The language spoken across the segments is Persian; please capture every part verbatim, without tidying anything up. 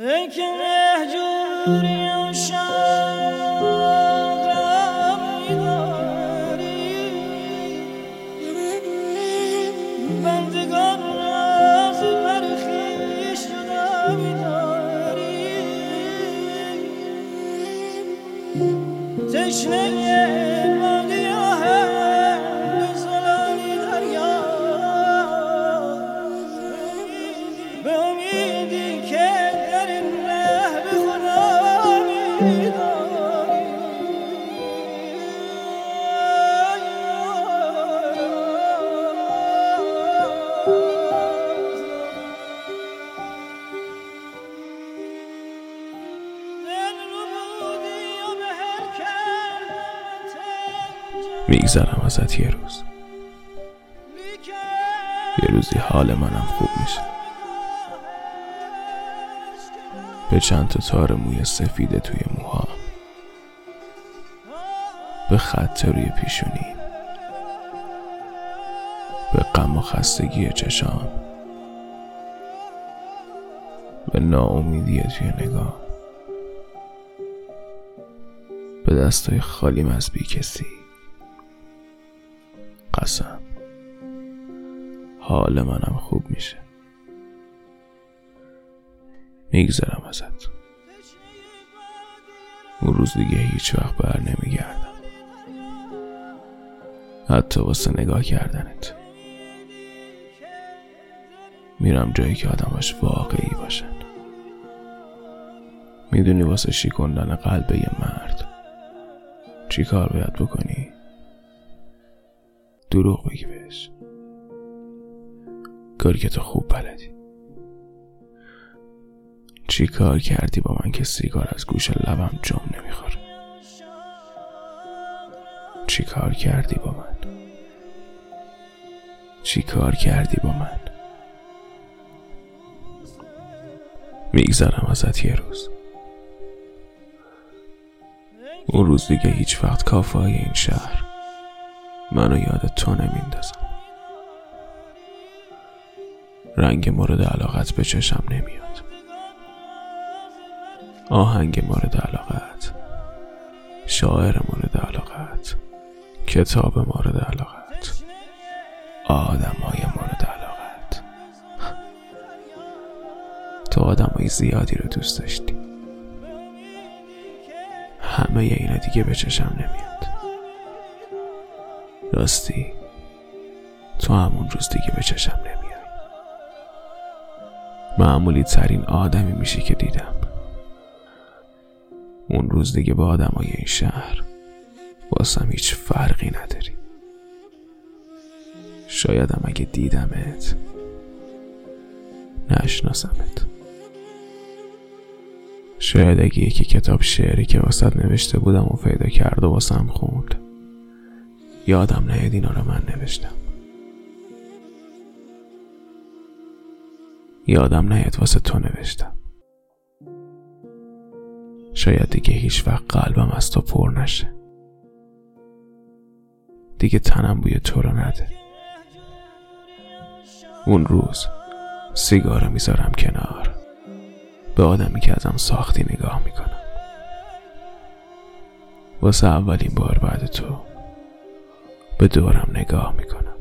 ای که مهجوری عشق را می‌داری، بندگان را ز بر خویش جدا می‌داری، تشنه میگذرم ازت. یه روز یه روزی حال منم خوب میشه، به چند تا تار موی سفیده توی موها، به خط روی پیشونی، به غم و خستگی چشام، به ناامیدی توی نگاه، به دستای خالیم از بی کسی. قسم حال منم خوب میشه، میگذرم ازت. اون روز دیگه هیچ وقت بر نمیگردم، حتی واسه نگاه کردنت. میرم جایی که آدماش واقعی باشن. میدونی واسه شکوندن قلب یه مرد چی کار باید بکنی؟ دروغ بگی بهش، کاری که تو خوب بلدی. چی کار کردی با من که سیگار از گوش لبم جم نمیخوره؟ چی کار کردی با من؟ چی کار کردی با من؟ میگذرم ازت. یه روز اون روز دیگه هیچ وقت کافه‌های این شهر منو یاد تو نمیندازم. رنگ مورد علاقت به چشم نمیاد، آهنگ مورد علاقت، شاعر مورد علاقت، کتاب مورد علاقت، آدمای مورد علاقت. تو آدمای زیادی رو دوست داشتی، همه اینا دیگه به چشم نمیاد. راستی تو همون روز دیگه به چشم نمیای، معمولی ترین آدمی میشی که دیدم. اون روز دیگه با آدمای این شهر واسم هیچ فرقی نداری. شایدم اگه دیدمت نشناسمت، شاید اگه یکی کتاب شعری که واسط نوشته بودم و پیدا کرد و واسم خوند، یادم نیاد اینا رو من نوشتم. یادم نیاد واسه تو نوشتم. شاید دیگه هیچ وقت قلبم از تو پر نشه، دیگه تنم بوی تو رو نده. اون روز سیگارو میذارم کنار، به آدمی که ازم ساختی نگاه میکنم. واسه اولین بار بعد تو به دورم نگاه میکنم،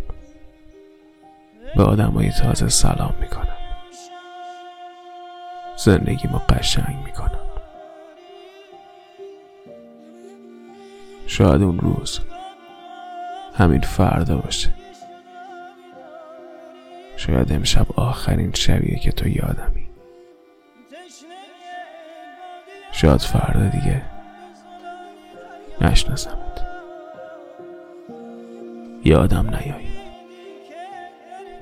به آدمای تازه سلام میکنم، زندگیمو قشنگ میکنم. شاید اون روز همین فردا باشه، شاید امشب آخرین شبیه که تو یادمی، شاید فردا دیگه نشناسمت. یادم نیایی،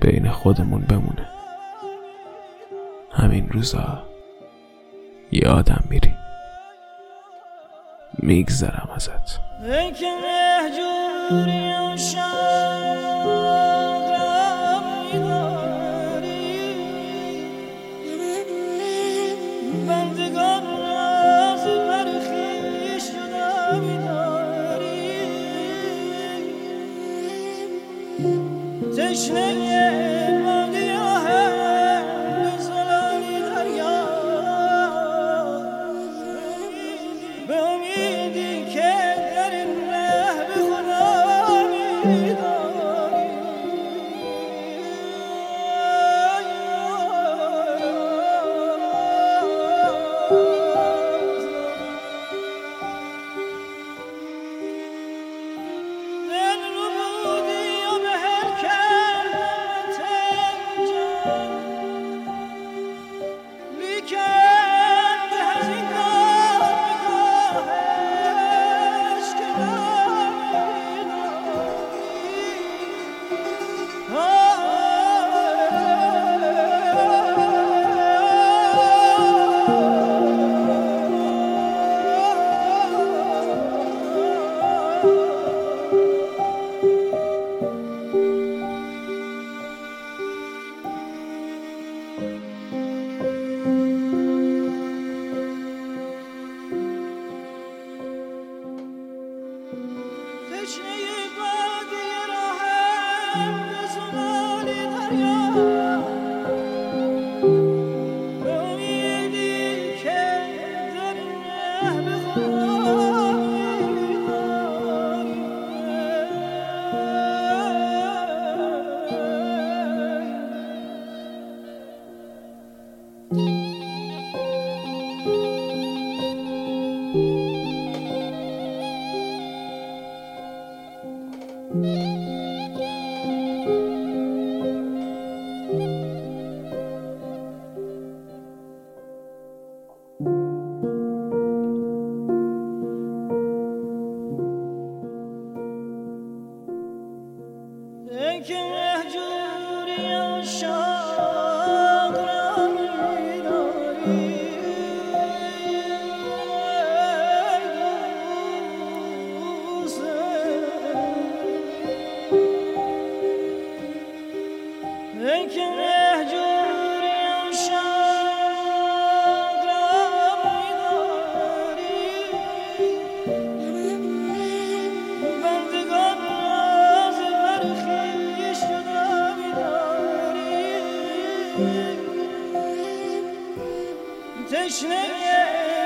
بین خودمون بمونه. همین روزا یادم میری، میگذرم ازت. ای که مهجوری عشق را می‌داری، بندگان را ز بر خویش جدا می‌داری، تشنه ماندی آهن به زلالی دریا. تشنه